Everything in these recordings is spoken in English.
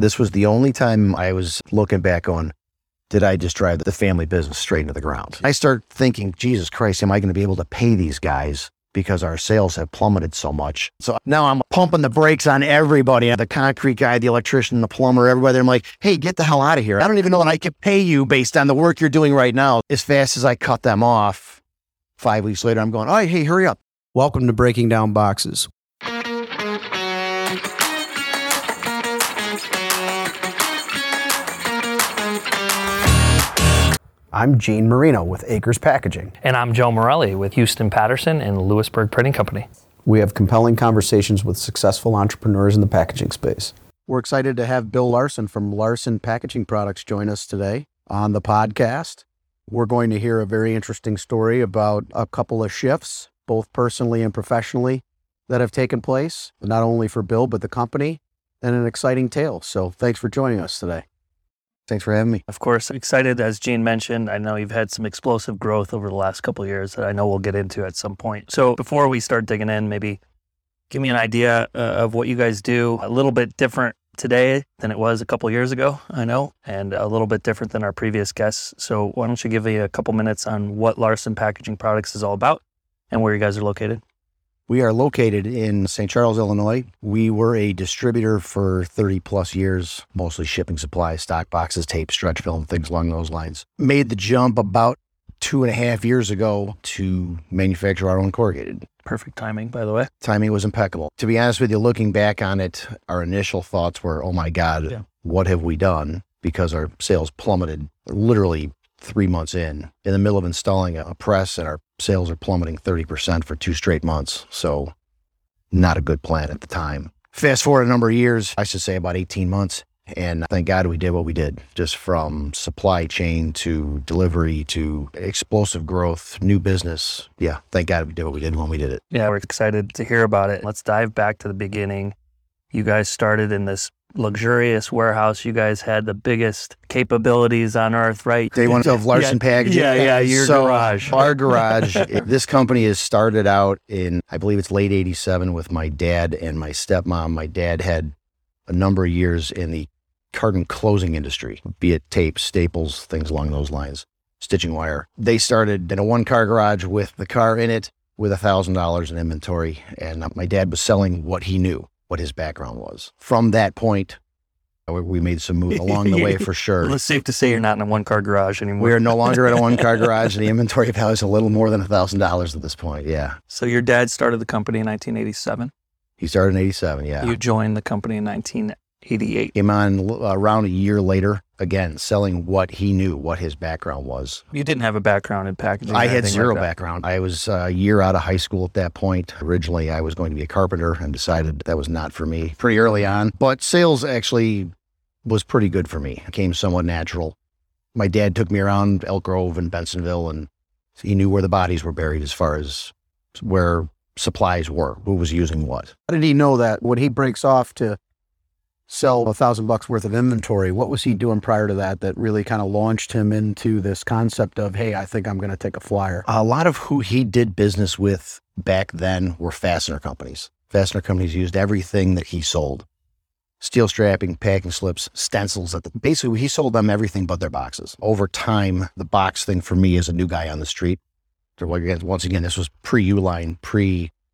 This was the only time I was looking back on, did I just drive the family business straight into the ground? I start thinking, Jesus Christ, am I going to be able to pay these guys because our sales have plummeted so much? So now I'm pumping the brakes on everybody, the concrete guy, the electrician, the plumber, everybody. I'm like, hey, get the hell out of here. I don't even know that I can pay you based on the work you're doing right now. As fast as I cut them off, 5 weeks later, I'm going, all right, hey, hurry up. Welcome to Breaking Down Boxes. I'm Gene Marino with Acres Packaging. And I'm Joe Morelli with Houston Patterson and Lewisburg Printing Company. We have compelling conversations with successful entrepreneurs in the packaging space. We're excited to have Bill Larson from Larson Packaging Products join us today on the podcast. We're going to hear a very interesting story about a couple of shifts, both personally and professionally, that have taken place, not only for Bill, but the company, and an exciting tale. So thanks for joining us today. Thanks for having me. Of course. Excited, as Gene mentioned. I know you've had some explosive growth over the last couple of years that I know we'll get into at some point. So before we start digging in, maybe give me an idea of what you guys do. A little bit different today than it was a couple of years ago, I know, and a little bit different than our previous guests. So why don't you give me a couple minutes on what Larson Packaging Products is all about and where you guys are located? We are located in St. Charles, Illinois. We were a distributor for 30 plus years, mostly shipping supplies, stock boxes, tape, stretch film, things along those lines. Made the jump about 2.5 years ago to manufacture our own corrugated. Perfect timing, by the way. Timing was impeccable. To be honest with you, looking back on it, our initial thoughts were, oh my God, What have we done? Because our sales plummeted literally 3 months in the middle of installing a press, and our sales are plummeting 30% for 2 straight months. So not a good plan at the time. Fast forward a number of years, I should say about 18 months. And thank God we did what we did, just from supply chain to delivery to explosive growth, new business. Yeah, thank God we did what we did when we did it. Yeah, we're excited to hear about it. Let's dive back to the beginning. You guys started in this luxurious warehouse. You guys had the biggest capabilities on earth, right? Day one of Larson Packaging. Yeah, your garage. Our garage. This company has started out in, I believe it's late 87 with my dad and my stepmom. My dad had a number of years in the carton closing industry, be it tapes, staples, things along those lines, stitching wire. They started in a one-car garage with the car in it with $1,000 in inventory. And my dad was selling what he knew, what his background was. From that point, we made some moves along the way for sure. It's safe to say you're not in a one-car garage anymore. We're no longer in a one-car garage, and the inventory value is a little more than $1,000 at this point, yeah. So your dad started the company in 1987? He started in 87, yeah. You joined the company in 1988. Came on around a year later, again, selling what he knew, what his background was. You didn't have a background in packaging? I had zero background. I was a year out of high school at that point. Originally, I was going to be a carpenter and decided that was not for me pretty early on. But sales actually was pretty good for me. It came somewhat natural. My dad took me around Elk Grove and Bensenville, and he knew where the bodies were buried as far as where supplies were, who was using what. How did he know that when he breaks off to sell $1,000 worth of inventory? What was he doing prior to that that really kind of launched him into this concept of, hey, I think I'm going to take a flyer? A lot of who he did business with back then were fastener companies. Fastener companies used everything that he sold. Steel strapping, packing slips, stencils. Basically, he sold them everything but their boxes. Over time, the box thing for me as a new guy on the street, once again, this was pre-Uline,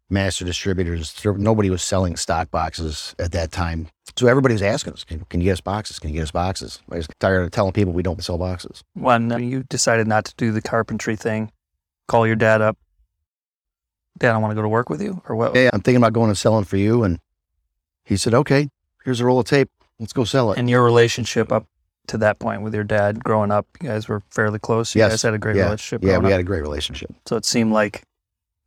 Master distributors. Nobody was selling stock boxes at that time. So everybody was asking us, can you get us boxes? Can you get us boxes? I was tired of telling people we don't sell boxes. When you decided not to do the carpentry thing, call your dad up. Dad, I want to go to work with you, or what? Yeah, I'm thinking about going and selling for you. And he said, okay, here's a roll of tape. Let's go sell it. And your relationship up to that point with your dad growing up, you guys were fairly close. You guys had a great relationship. Yeah, we had a great relationship. So it seemed like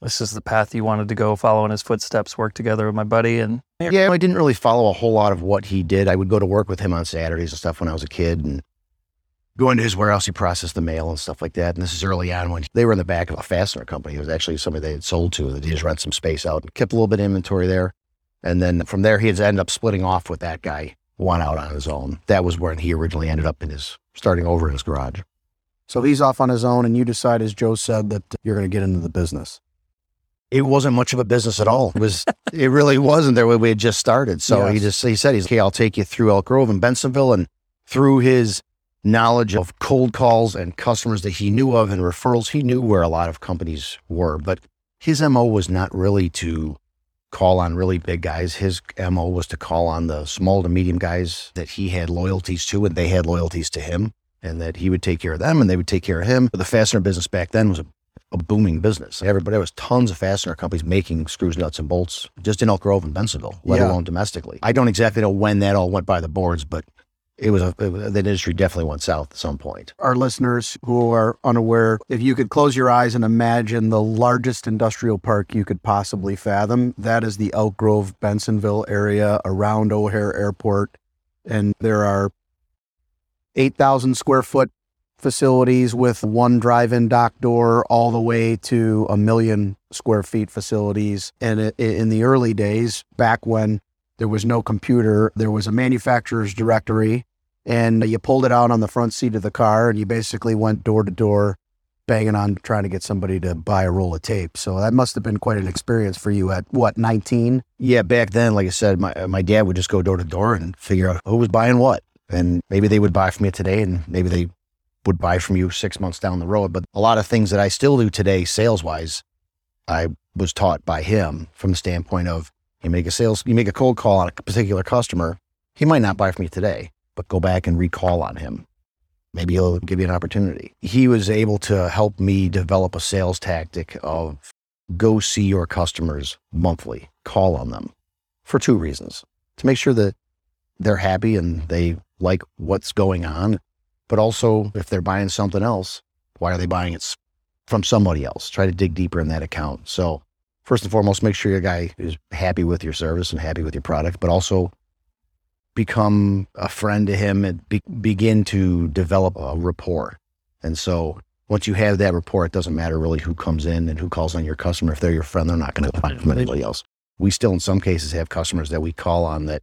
this is the path you wanted to go, follow in his footsteps, work together with my buddy. And I didn't really follow a whole lot of what he did. I would go to work with him on Saturdays and stuff when I was a kid, and go into his warehouse. He processed the mail and stuff like that. And this is early on when they were in the back of a fastener company. It was actually somebody they had sold to that he just rented some space out and kept a little bit of inventory there. And then from there, he had ended up splitting off with that guy, one out on his own. That was when he originally ended up starting over in his garage. So he's off on his own, and you decide, as Joe said, that you're going to get into the business. it wasn't much of a business at all. It really wasn't there when we had just started. So yes. He said, he's okay, I'll take you through Elk Grove and Bensenville. And through his knowledge of cold calls and customers that he knew of and referrals, he knew where a lot of companies were. But his MO was not really to call on really big guys. His MO was to call on the small to medium guys that he had loyalties to, and they had loyalties to him, and that he would take care of them and they would take care of him. But the fastener business back then was a booming business. Everybody, there was tons of fastener companies making screws, nuts, and bolts just in Elk Grove and Bensenville, let alone domestically. I don't exactly know when that all went by the boards, but the industry definitely went south at some point. Our listeners who are unaware, if you could close your eyes and imagine the largest industrial park you could possibly fathom, that is the Elk Grove, Bensenville area around O'Hare Airport. And there are 8,000 square foot facilities with one drive-in dock door all the way to 1 million square feet facilities. And in the early days, back when there was no computer, there was a manufacturer's directory, and you pulled it out on the front seat of the car, and you basically went door to door, banging on, trying to get somebody to buy a roll of tape. So that must have been quite an experience for you at, what, 19? Yeah, back then, like I said, my dad would just go door to door and figure out who was buying what. And maybe they would buy from you today, and maybe they would buy from you 6 months down the road. But a lot of things that I still do today, sales-wise, I was taught by him from the standpoint of, you make a cold call on a particular customer, he might not buy from you today, but go back and recall on him. Maybe he'll give you an opportunity. He was able to help me develop a sales tactic of go see your customers monthly, call on them for two reasons: to make sure that they're happy and they like what's going on, but also if they're buying something else, why are they buying it from somebody else? Try to dig deeper in that account. So first and foremost, make sure your guy is happy with your service and happy with your product, but also become a friend to him and begin to develop a rapport. And so once you have that rapport, it doesn't matter really who comes in and who calls on your customer. If they're your friend, they're not going to buy from anybody else. We still, in some cases, have customers that we call on that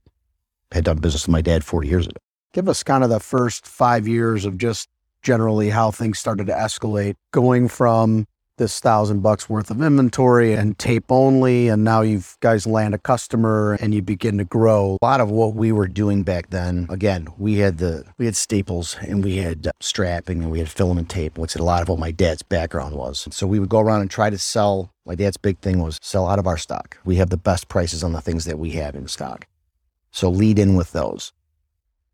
had done business with my dad 40 years ago. Give us kind of the first 5 years of just generally how things started to escalate, going from this $1,000 worth of inventory and tape only, and now you guys land a customer and you begin to grow. A lot of what we were doing back then, again, we had staples and we had strapping and we had filament tape, which a lot of what my dad's background was. So we would go around and try to sell. My dad's big thing was sell out of our stock. We have the best prices on the things that we have in stock. So lead in with those.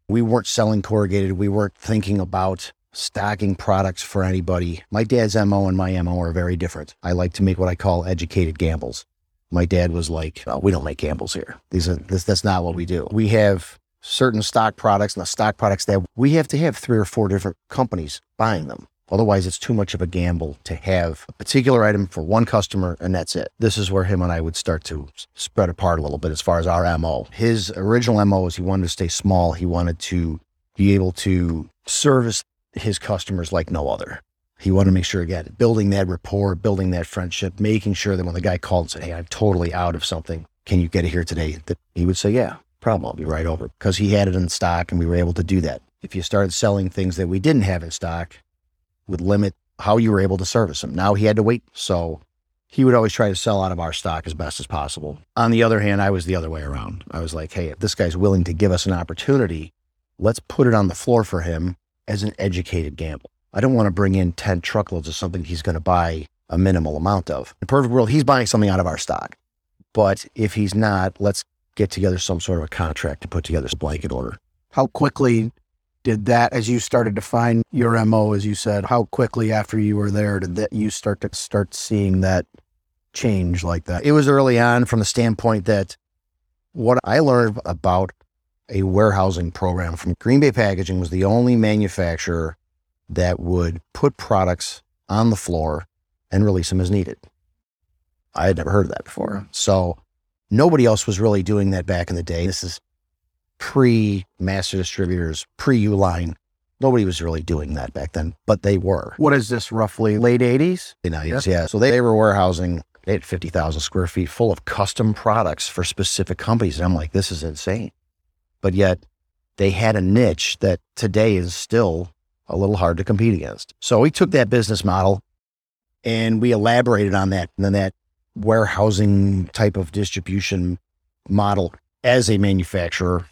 We weren't selling corrugated. We weren't thinking about stocking products for anybody. My dad's MO and my MO are very different. I like to make what I call educated gambles. My dad was like, oh, we don't make gambles here. That's not what we do. We have certain stock products, and the stock products that we have to have 3 or 4 different companies buying them. Otherwise, it's too much of a gamble to have a particular item for one customer, and that's it. This is where him and I would start to spread apart a little bit as far as our MO. His original MO was he wanted to stay small. He wanted to be able to service his customers like no other. He wanted to make sure, again, building that rapport, building that friendship, making sure that when the guy called and said, hey, I'm totally out of something, can you get it here today? That he would say, yeah, problem, I'll be right over. Because he had it in stock and we were able to do that. If you started selling things that we didn't have in stock, would limit how you were able to service him. Now he had to wait. So he would always try to sell out of our stock as best as possible. On the other hand, I was the other way around. I was like, hey, if this guy's willing to give us an opportunity, let's put it on the floor for him as an educated gamble. I don't want to bring in 10 truckloads of something he's going to buy a minimal amount of. In the perfect world, he's buying something out of our stock. But if he's not, let's get together some sort of a contract to put together a blanket order. How quickly did that, as you started to find your MO, as you said, how quickly after you were there did that you start seeing that change like that? It was early on from the standpoint that what I learned about a warehousing program from Green Bay Packaging was the only manufacturer that would put products on the floor and release them as needed. I had never heard of that before. So nobody else was really doing that back in the day. This is pre-Master Distributors, pre-U-Line. Nobody was really doing that back then, but they were. What is this, roughly late 80s? The 90s, yeah. So they were warehousing. They had 50,000 square feet full of custom products for specific companies. And I'm like, this is insane. But yet they had a niche that today is still a little hard to compete against. So we took that business model and we elaborated on that. And then that warehousing type of distribution model as a manufacturer.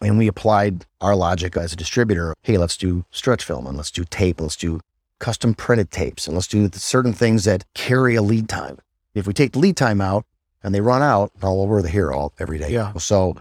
And we applied our logic as a distributor. Hey, let's do stretch film and let's do tape. Let's do custom printed tapes and let's do certain things that carry a lead time. If we take the lead time out and they run out, well, we're here every day. Yeah. So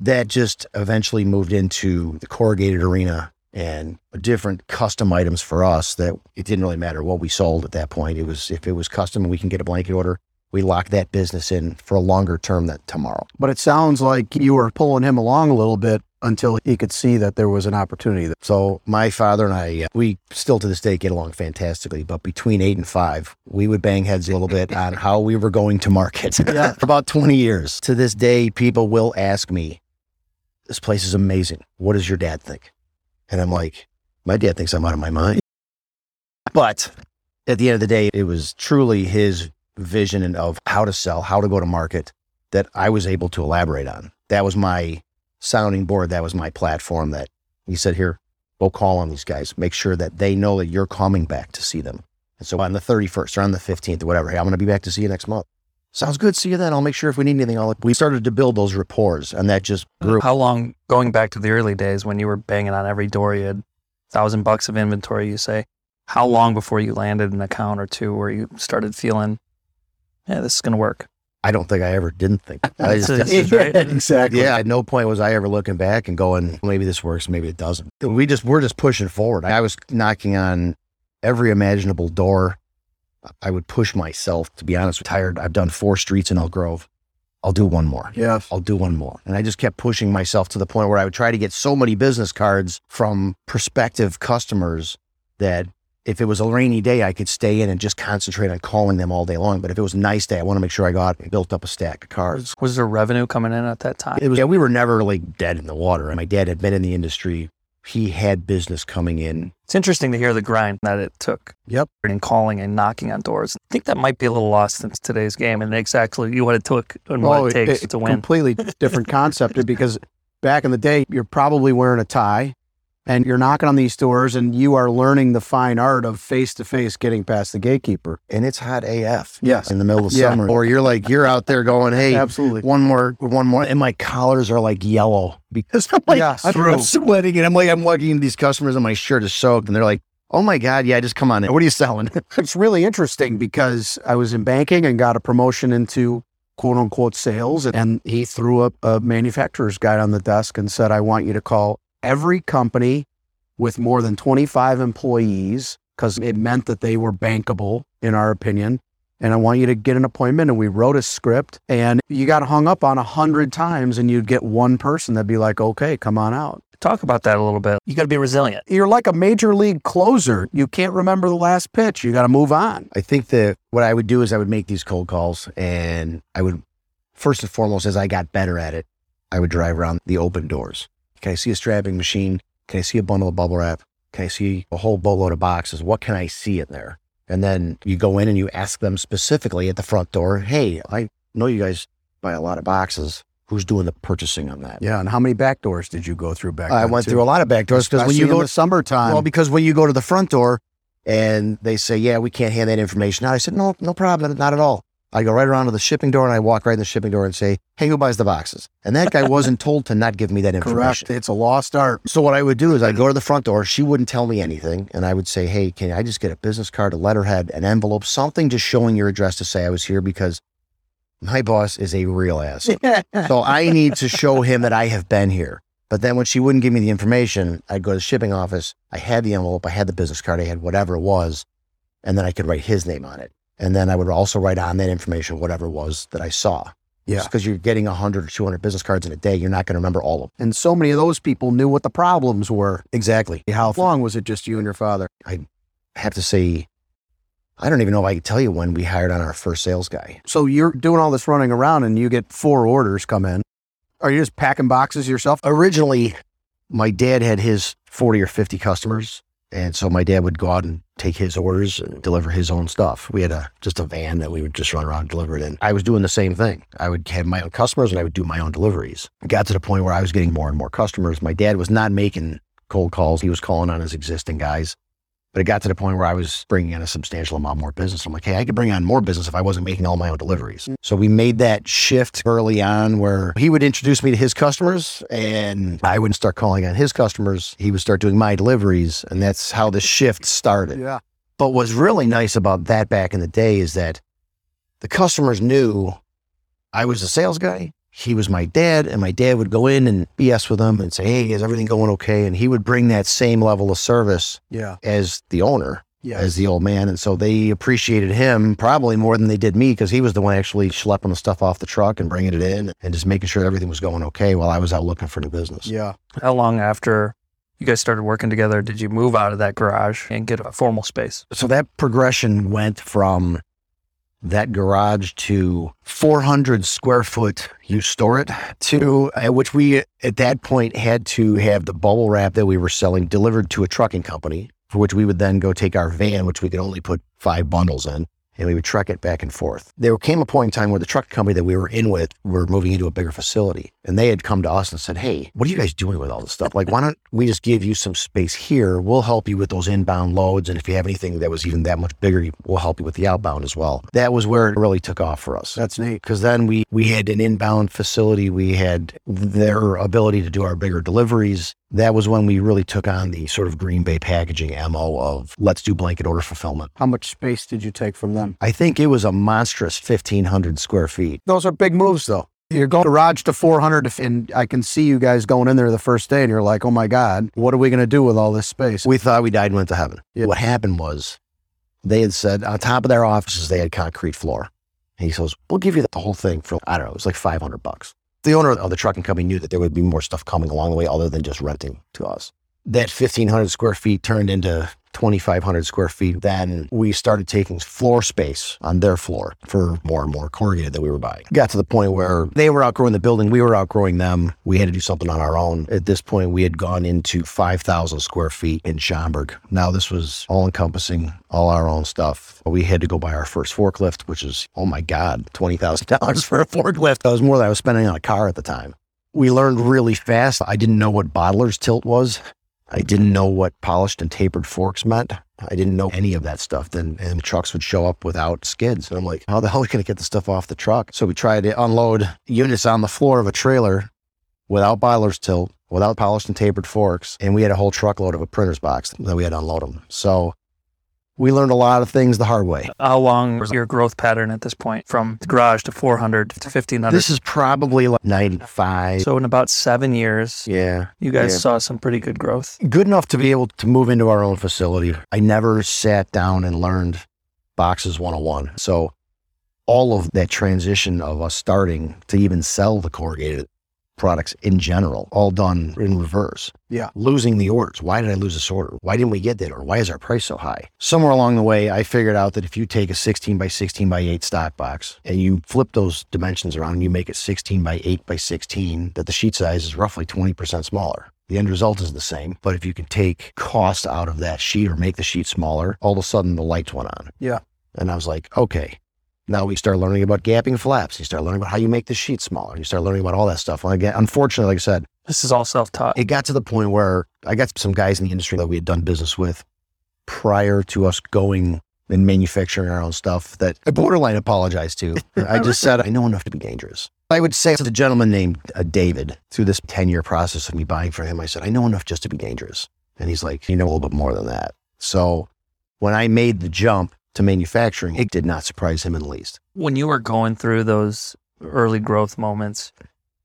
that just eventually moved into the corrugated arena and different custom items for us that it didn't really matter what we sold at that point. It was, if it was custom and we can get a blanket order, we lock that business in for a longer term than tomorrow. But it sounds like you were pulling him along a little bit until he could see that there was an opportunity. So my father and I, we still to this day get along fantastically, but between 8 and 5, we would bang heads a little bit on how we were going to market. Yeah. For about 20 years. To this day, people will ask me, this place is amazing. What does your dad think? And I'm like, my dad thinks I'm out of my mind. But at the end of the day, it was truly his vision and of how to sell, how to go to market that I was able to elaborate on. That was my sounding board. That was my platform that he said, here, go call on these guys. Make sure that they know that you're coming back to see them. And so on the 31st or on the 15th or whatever, hey, I'm going to be back to see you next month. Sounds good. See you then. I'll make sure if we need anything, we started to build those rapports and that just grew. How long, going back to the early days when you were banging on every door, you had $1,000 of inventory, you say, how long before you landed an account or two where you started feeling, yeah, this is going to work? I don't think I ever didn't think. Right. Exactly. Yeah. At no point was I ever looking back and going, maybe this works, maybe it doesn't. We're just pushing forward. I was knocking on every imaginable door. I would push myself, to be honest, tired. I've done 4 streets in Elk Grove. I'll do one more. Yeah. I'll do one more. And I just kept pushing myself to the point where I would try to get so many business cards from prospective customers that if it was a rainy day, I could stay in and just concentrate on calling them all day long. But if it was a nice day, I want to make sure I got and built up a stack of cards. Was there revenue coming in at that time? Yeah, we were never dead in the water. And my dad had been in the industry. He had business coming in. It's interesting to hear the grind that it took. Yep. And calling and knocking on doors. I think that might be a little lost in today's game and exactly what it took and what it takes to win. Completely different concept because back in the day, you're probably wearing a tie. And you're knocking on these doors and you are learning the fine art of face-to-face getting past the gatekeeper. And it's hot AF. Yes. In the middle of summer. Or you're out there going, hey, absolutely, one more. And my collars are yellow because I'm sweating. And I'm walking into these customers and my shirt is soaked. And they're like, oh my God, yeah, just come on in. What are you selling? It's really interesting because I was in banking and got a promotion into quote unquote sales. And he threw up a manufacturer's guide on the desk and said, I want you to call every company with more than 25 employees, because it meant that they were bankable, in our opinion. And I want you to get an appointment. And we wrote a script and you got hung up on 100 times and you'd get one person that'd be like, okay, come on out. Talk about that a little bit. You got to be resilient. You're like a major league closer. You can't remember the last pitch. You got to move on. I think that what I would do is I would make these cold calls and I would, first and foremost, as I got better at it, I would drive around the open doors. Can I see a strapping machine? Can I see a bundle of bubble wrap? Can I see a whole boatload of boxes? What can I see in there? And then you go in and you ask them specifically at the front door, hey, I know you guys buy a lot of boxes. Who's doing the purchasing on that? Yeah, and how many back doors did you go through back then? I went through a lot of back doors. Because when you go to summertime. Well, because when you go to the front door and they say, yeah, we can't hand that information out. I said, no problem, not at all. I go right around to the shipping door and I walk right in the shipping door and say, hey, who buys the boxes? And that guy wasn't told to not give me that information. Correct. It's a lost art. So what I would do is I'd go to the front door. She wouldn't tell me anything. And I would say, hey, can I just get a business card, a letterhead, an envelope, something just showing your address to say I was here because my boss is a real ass. So I need to show him that I have been here. But then when she wouldn't give me the information, I'd go to the shipping office. I had the envelope. I had the business card. I had whatever it was. And then I could write his name on it. And then I would also write on that information, whatever it was that I saw. Yeah. Because you're getting 100 or 200 business cards in a day. You're not going to remember all of them. And so many of those people knew what the problems were. Exactly. How long was it just you and your father? I have to say, I don't even know if I could tell you when we hired on our first sales guy. So you're doing all this running around and you get 4 orders come in. Are you just packing boxes yourself? Originally, my dad had his 40 or 50 customers. And so my dad would go out and take his orders and deliver his own stuff. We had just a van that we would just run around and deliver it in. I was doing the same thing. I would have my own customers and I would do my own deliveries. It got to the point where I was getting more and more customers. My dad was not making cold calls. He was calling on his existing guys. But it got to the point where I was bringing in a substantial amount more business. I'm like, hey, I could bring on more business if I wasn't making all my own deliveries. So we made that shift early on where he would introduce me to his customers and I wouldn't start calling on his customers. He would start doing my deliveries. And that's how the shift started. Yeah. But what's really nice about that back in the day is that the customers knew I was a sales guy. He was my dad, and my dad would go in and BS with him and say, hey, is everything going okay? And he would bring that same level of service as the owner, as the old man. And so they appreciated him probably more than they did me because he was the one actually schlepping the stuff off the truck and bringing it in and just making sure everything was going okay while I was out looking for new business. Yeah. How long after you guys started working together did you move out of that garage and get a formal space? So that progression went from that garage to 400 square foot, you store it, to which we at that point had to have the bubble wrap that we were selling delivered to a trucking company, for which we would then go take our van, which we could only put 5 bundles in, and we would truck it back and forth. There came a point in time where the truck company that we were in with were moving into a bigger facility, and they had come to us and said, hey, what are you guys doing with all this stuff? Like, why don't we just give you some space here? We'll help you with those inbound loads, and if you have anything that was even that much bigger, we'll help you with the outbound as well. That was where it really took off for us. That's neat. Because then we had an inbound facility. We had their ability to do our bigger deliveries. That was when we really took on the sort of Green Bay Packaging MO of let's do blanket order fulfillment. How much space did you take from them? I think it was a monstrous 1,500 square feet. Those are big moves though. You're going garage to 400, and I can see you guys going in there the first day and you're like, oh my God, what are we going to do with all this space? We thought we died and went to heaven. Yeah. What happened was they had said on top of their offices, they had concrete floor. And he says, we'll give you the whole thing for, I don't know, it was like $500. The owner of the trucking company knew that there would be more stuff coming along the way other than just renting to us. That 1,500 square feet turned into 2,500 square feet. Then we started taking floor space on their floor for more and more corrugated that we were buying. Got to the point where they were outgrowing the building. We were outgrowing them. We had to do something on our own. At this point, we had gone into 5,000 square feet in Schaumburg. Now this was all encompassing, all our own stuff. We had to go buy our first forklift, which is, oh my God, $20,000 for a forklift. That was more than I was spending on a car at the time. We learned really fast. I didn't know what bottler's tilt was. I didn't know what polished and tapered forks meant. I didn't know any of that stuff. And trucks would show up without skids. And I'm like, how the hell are we going to get the stuff off the truck? So we tried to unload units on the floor of a trailer without bottler's tilt, without polished and tapered forks. And we had a whole truckload of a printer's box that we had to unload them. So we learned a lot of things the hard way. How long was your growth pattern at this point from the garage to 400 to 1,500? This is probably like 95. So in about 7 years, you guys saw some pretty good growth. Good enough to be able to move into our own facility. I never sat down and learned boxes 101. So all of that transition of us starting to even sell the corrugated products in general, all done in reverse. Yeah. Losing the orders. Why did I lose this order? Why didn't we get that order? Why is our price so high? Somewhere along the way, I figured out that if you take a 16x16x8 stock box and you flip those dimensions around and you make it 16x8x16, that the sheet size is roughly 20% smaller. The end result is the same, but if you can take cost out of that sheet or make the sheet smaller, all of a sudden the lights went on. Yeah. And I was like, okay. Now we start learning about gapping flaps. You start learning about how you make the sheet smaller. You start learning about all that stuff. And again, unfortunately, like I said, this is all self-taught. It got to the point where I got some guys in the industry that we had done business with prior to us going and manufacturing our own stuff that I borderline apologized to. I just said, I know enough to be dangerous. I would say to the gentleman named David, through this 10-year process of me buying for him, I said, I know enough just to be dangerous. And he's like, you know a little bit more than that. So when I made the jump to manufacturing, it did not surprise him in the least. When you were going through those early growth moments,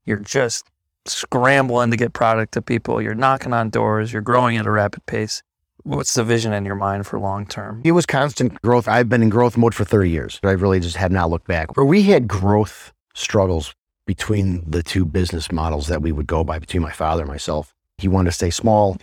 you're just scrambling to get product to people. You're knocking on doors. You're growing at a rapid pace. What's the vision in your mind for long term? It was constant growth. I've been in growth mode for 30 years. I really just had not looked back. Where we had growth struggles between the two business models that we would go by between my father and myself. He wanted to stay small,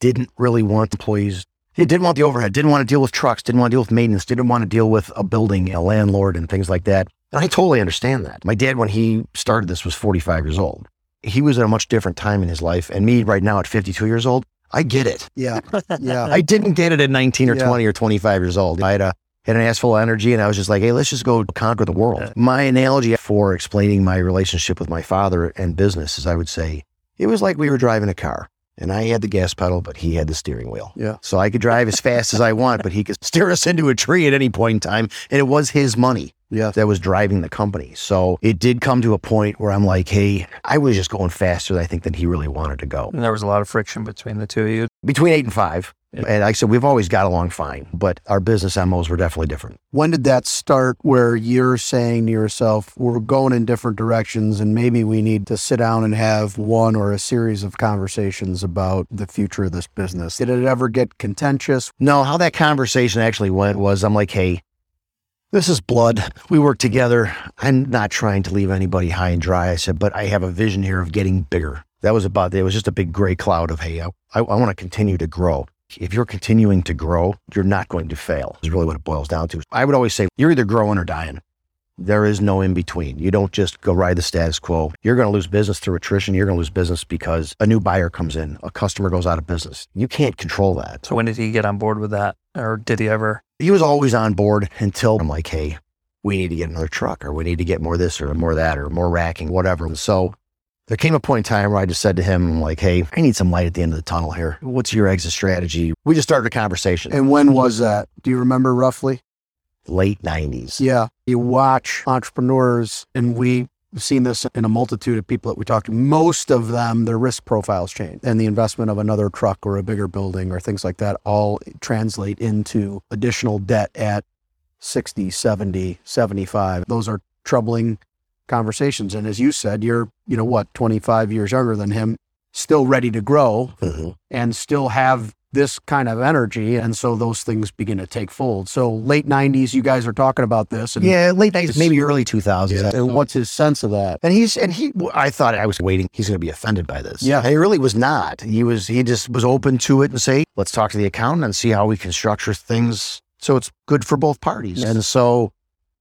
didn't really want employees. He didn't want the overhead, didn't want to deal with trucks, didn't want to deal with maintenance, didn't want to deal with a building, a landlord, and things like that. And I totally understand that. My dad, when he started this, was 45 years old. He was at a much different time in his life. And me right now at 52 years old, I get it. Yeah. Yeah. I didn't get it at 19 or 20 or 25 years old. I had an ass full of energy and I was just like, hey, let's just go conquer the world. My analogy for explaining my relationship with my father and business is I would say, it was like we were driving a car. and I had the gas pedal, but he had the steering wheel. Yeah. So I could drive as fast as I want, but he could steer us into a tree at any point in time. And it was his money. Yeah. That was driving the company. So it did come to a point where I'm like, hey, I was just going faster, I think, than he really wanted to go. And there was a lot of friction between the two of you. Between 8 and 5. Yeah. And like I said, we've always got along fine, but our business MOs were definitely different. When did that start where you're saying to yourself, we're going in different directions and maybe we need to sit down and have one or a series of conversations about the future of this business? Did it ever get contentious? No, how that conversation actually went was I'm like, hey, this is blood. We work together. I'm not trying to leave anybody high and dry. I said, but I have a vision here of getting bigger. That was about it. It was just a big gray cloud of, hey, I want to continue to grow. If you're continuing to grow, you're not going to fail is really what it boils down to. I would always say you're either growing or dying. There is no in between. You don't just go ride the status quo. You're going to lose business through attrition. You're going to lose business because a new buyer comes in, a customer goes out of business. You can't control that. So when did he get on board with that? Or did he ever? He was always on board until I'm like, hey, we need to get another truck or we need to get more this or more that or more racking, whatever. And so there came a point in time where I just said to him, I'm like, hey, I need some light at the end of the tunnel here. What's your exit strategy? We just started a conversation. And when was that? Do you remember roughly? Late 90s. Yeah. You watch entrepreneurs, and we've seen this in a multitude of people that we talked to. Most of them, their risk profiles change, and the investment of another truck or a bigger building or things like that all translate into additional debt at 60, 70, 75. Those are troubling conversations. And as you said, you're, 25 years younger than him, still ready to grow and still have this kind of energy. And so those things begin to take fold. So late 90s, you guys are talking about this. And yeah, late 90s, maybe early 2000s. Yeah. And what's his sense of that? And I thought I was waiting. He's going to be offended by this. Yeah. And he really was not. He just was open to it and say, let's talk to the accountant and see how we can structure things so it's good for both parties. And so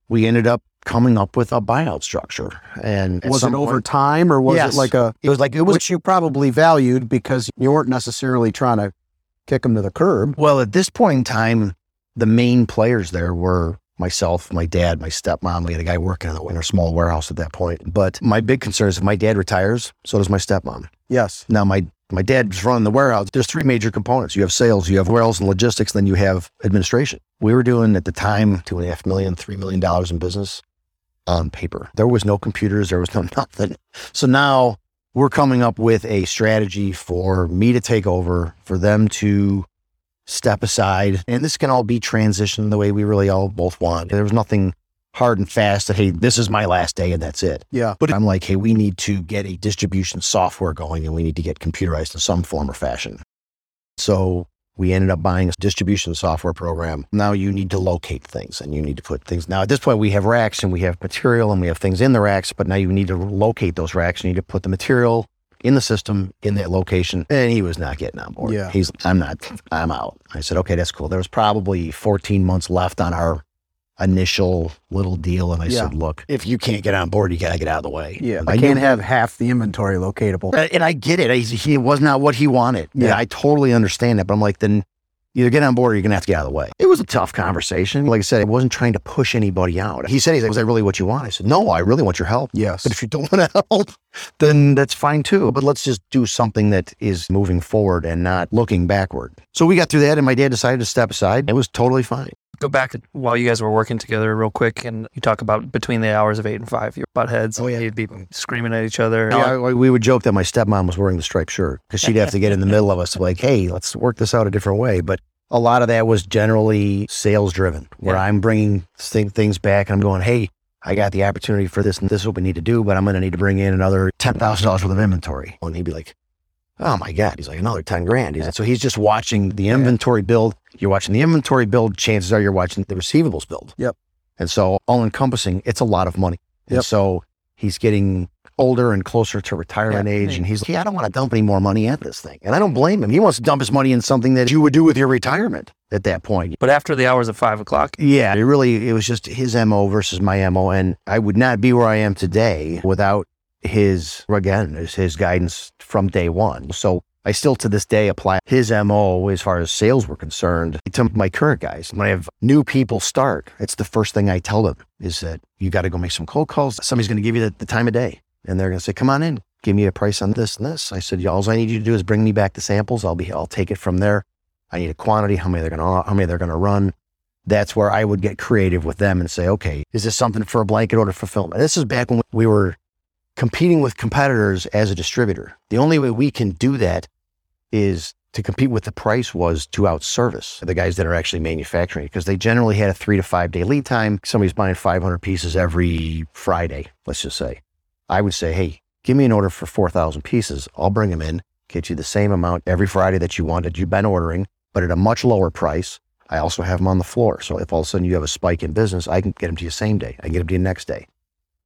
we ended up coming up with a buyout structure. And was it over time or was it like a, it was like, it was, which you probably valued because you weren't necessarily trying to kick them to the curb. Well, at this point in time, the main players there were myself, my dad, my stepmom. We had a guy working in a small warehouse at that point. But my big concern is if my dad retires, so does my stepmom. Yes. Now my dad's running the warehouse. There's three major components. You have sales, you have warehouse and logistics, then you have administration. We were doing at the time $2.5 million, $3 million in business on paper. There was no computers, there was no nothing. So now we're coming up with a strategy for me to take over, for them to step aside. And this can all be transitioned the way we really all both want. There was nothing hard and fast that, hey, this is my last day and that's it. Yeah. But I'm like, hey, we need to get a distribution software going and we need to get computerized in some form or fashion. So we ended up buying a distribution software program. Now you need to locate things and you need to put things. Now at this point we have racks and we have material and we have things in the racks, but now you need to locate those racks. You need to put the material in the system in that location. And he was not getting on board. Yeah. He's like, I'm out. I said, okay, that's cool. There was probably 14 months left on our initial little deal. And I said, look, if you can't get on board, you got to get out of the way. Yeah, I can't have half the inventory locatable. And I get it. It was not what he wanted. Yeah, I totally understand that. But I'm like, then either get on board or you're going to have to get out of the way. It was a tough conversation. Like I said, I wasn't trying to push anybody out. He said, he's like, was that really what you want? I said, no, I really want your help. Yes. But if you don't want to help, then that's fine too. But let's just do something that is moving forward and not looking backward. So we got through that and my dad decided to step aside. It was totally fine. Go back while you guys were working together real quick, and you talk about between the hours of 8 and 5, you butt heads. Oh yeah, you'd be screaming at each other. Yeah, we would joke that my stepmom was wearing the striped shirt because she'd have to get in the middle of us, like, hey, let's work this out a different way. But a lot of that was generally sales driven, where I'm bringing things back and I'm going, hey, I got the opportunity for this, and this is what we need to do, but I'm going to need to bring in another $10,000 worth of inventory. And he'd be like, oh my God. He's like, another 10 grand. He's like, so he's just watching the inventory build. You're watching the inventory build. Chances are you're watching the receivables build. Yep. And so all encompassing, it's a lot of money. And so he's getting older and closer to retirement age. And he's like, hey, I don't want to dump any more money at this thing. And I don't blame him. He wants to dump his money in something that you would do with your retirement at that point. But after the hours of 5 o'clock. Yeah. It was just his MO versus my MO. And I would not be where I am today without his guidance from day one. So I still to this day apply his MO as far as sales were concerned to my current guys. When I have new people start, it's the first thing I tell them is that you got to go make some cold calls. Somebody's going to give you the time of day and they're going to say, come on in. give me a price on this and this. I said, all I need you to do is bring me back the samples. I'll take it from there. I need a quantity, how many they're going to run. That's where I would get creative with them and say, okay, is this something for a blanket order fulfillment? This is back when we were competing with competitors as a distributor. The only way we can do that is to compete with the price was to outservice the guys that are actually manufacturing, because they generally had a 3 to 5 day lead time. Somebody's buying 500 pieces every Friday, let's just say. I would say, hey, give me an order for 4,000 pieces. I'll bring them in, get you the same amount every Friday that you wanted. You've been ordering, but at a much lower price. I also have them on the floor. So if all of a sudden you have a spike in business, I can get them to you same day. I can get them to you next day.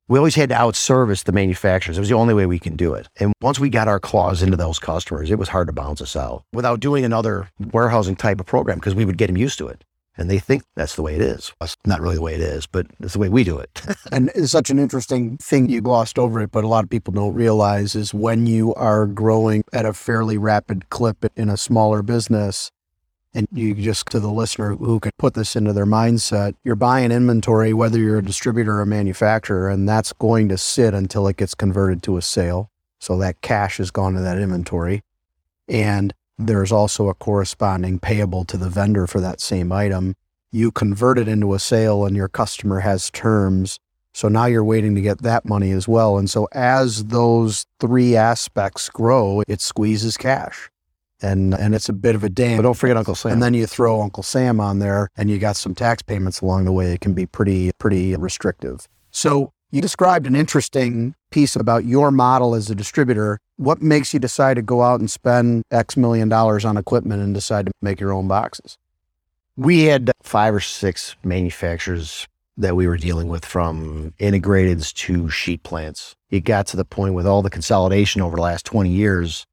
We always had to outservice the manufacturers. It was the only way we can do it. And once we got our claws into those customers, it was hard to bounce us out without doing another warehousing type of program, because we would get them used to it. And they think that's the way it is. That's not really the way it is, but that's the way we do it. And it's such an interesting thing, you glossed over it, but a lot of people don't realize is when you are growing at a fairly rapid clip in a smaller business, and you just, to the listener who could put this into their mindset, you're buying inventory, whether you're a distributor or manufacturer, and that's going to sit until it gets converted to a sale. So that cash has gone to that inventory. And there's also a corresponding payable to the vendor for that same item. You convert it into a sale and your customer has terms. So now you're waiting to get that money as well. And so as those three aspects grow, it squeezes cash. And it's a bit of a dam. But don't forget Uncle Sam. And then you throw Uncle Sam on there and you got some tax payments along the way. It can be pretty restrictive. So you described an interesting piece about your model as a distributor. What makes you decide to go out and spend X million dollars on equipment and decide to make your own boxes? We had 5 or 6 manufacturers that we were dealing with, from integrateds to sheet plants. It got to the point with all the consolidation over the last 20 years,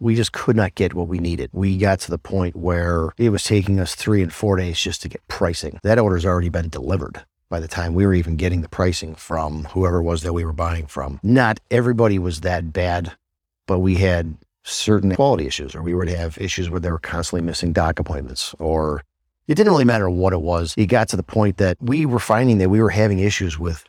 we just could not get what we needed. We got to the point where it was taking us 3 and 4 days just to get pricing. That order's already been delivered by the time we were even getting the pricing from whoever it was that we were buying from. Not everybody was that bad, but we had certain quality issues, or we would have issues where they were constantly missing dock appointments, or it didn't really matter what it was. It got to the point that we were finding that we were having issues with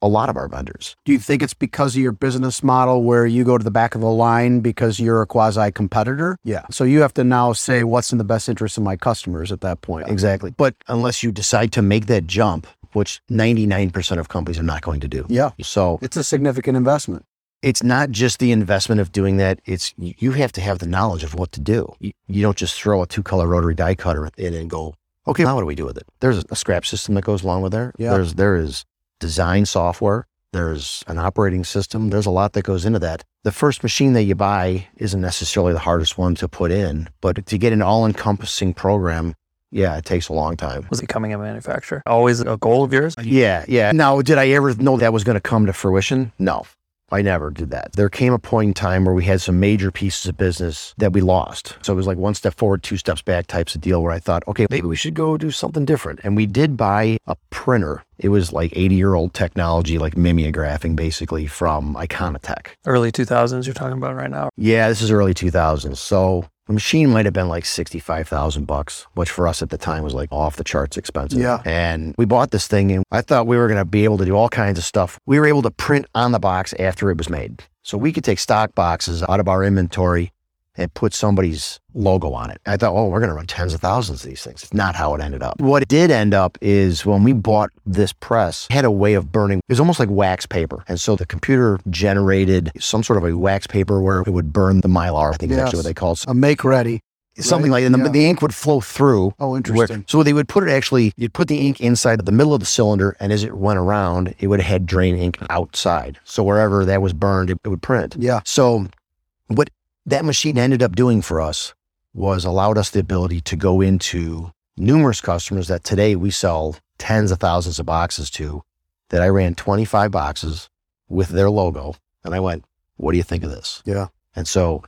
a lot of our vendors. Do you think it's because of your business model where you go to the back of the line because you're a quasi-competitor? Yeah. So you have to now say what's in the best interest of my customers at that point. Exactly. But unless you decide to make that jump, which 99% of companies are not going to do. Yeah. So it's a significant investment. It's not just the investment of doing that. It's you have to have the knowledge of what to do. You don't just throw a 2-color rotary die cutter in and go, okay, now what do we do with it? There's a scrap system that goes along with there. Yeah. There is design software, there's an operating system, there's a lot that goes into that. The first machine that you buy isn't necessarily the hardest one to put in, but to get an all-encompassing program, yeah, it takes a long time. Was it becoming a manufacturer always a goal of yours? Yeah. Now, did I ever know that was going to come to fruition? No, I never did that. There came a point in time where we had some major pieces of business that we lost. So it was like 1 step forward, 2 steps back types of deal where I thought, okay, maybe we should go do something different. And we did buy a printer. It was like 80-year-old technology, like mimeographing basically, from Iconotech. Early 2000s you're talking about right now? Yeah, this is early 2000s. So the machine might have been like $65,000, which for us at the time was like off the charts expensive. Yeah. And we bought this thing and I thought we were going to be able to do all kinds of stuff. We were able to print on the box after it was made. So we could take stock boxes out of our inventory and put somebody's logo on it. I thought, oh, we're going to run tens of thousands of these things. It's not how it ended up. What it did end up is when we bought this press, it had a way of burning. It was almost like wax paper. And so the computer generated some sort of a wax paper where it would burn the Mylar, I think is actually what they call it. A make-ready. Something right? Like that. And the ink would flow through. Oh, interesting. So they would put it you'd put the ink inside the middle of the cylinder, and as it went around, it would have had drain ink outside. So wherever that was burned, it would print. Yeah. So what that machine ended up doing for us was allowed us the ability to go into numerous customers that today we sell tens of thousands of boxes to, that I ran 25 boxes with their logo. And I went, what do you think of this? Yeah. And so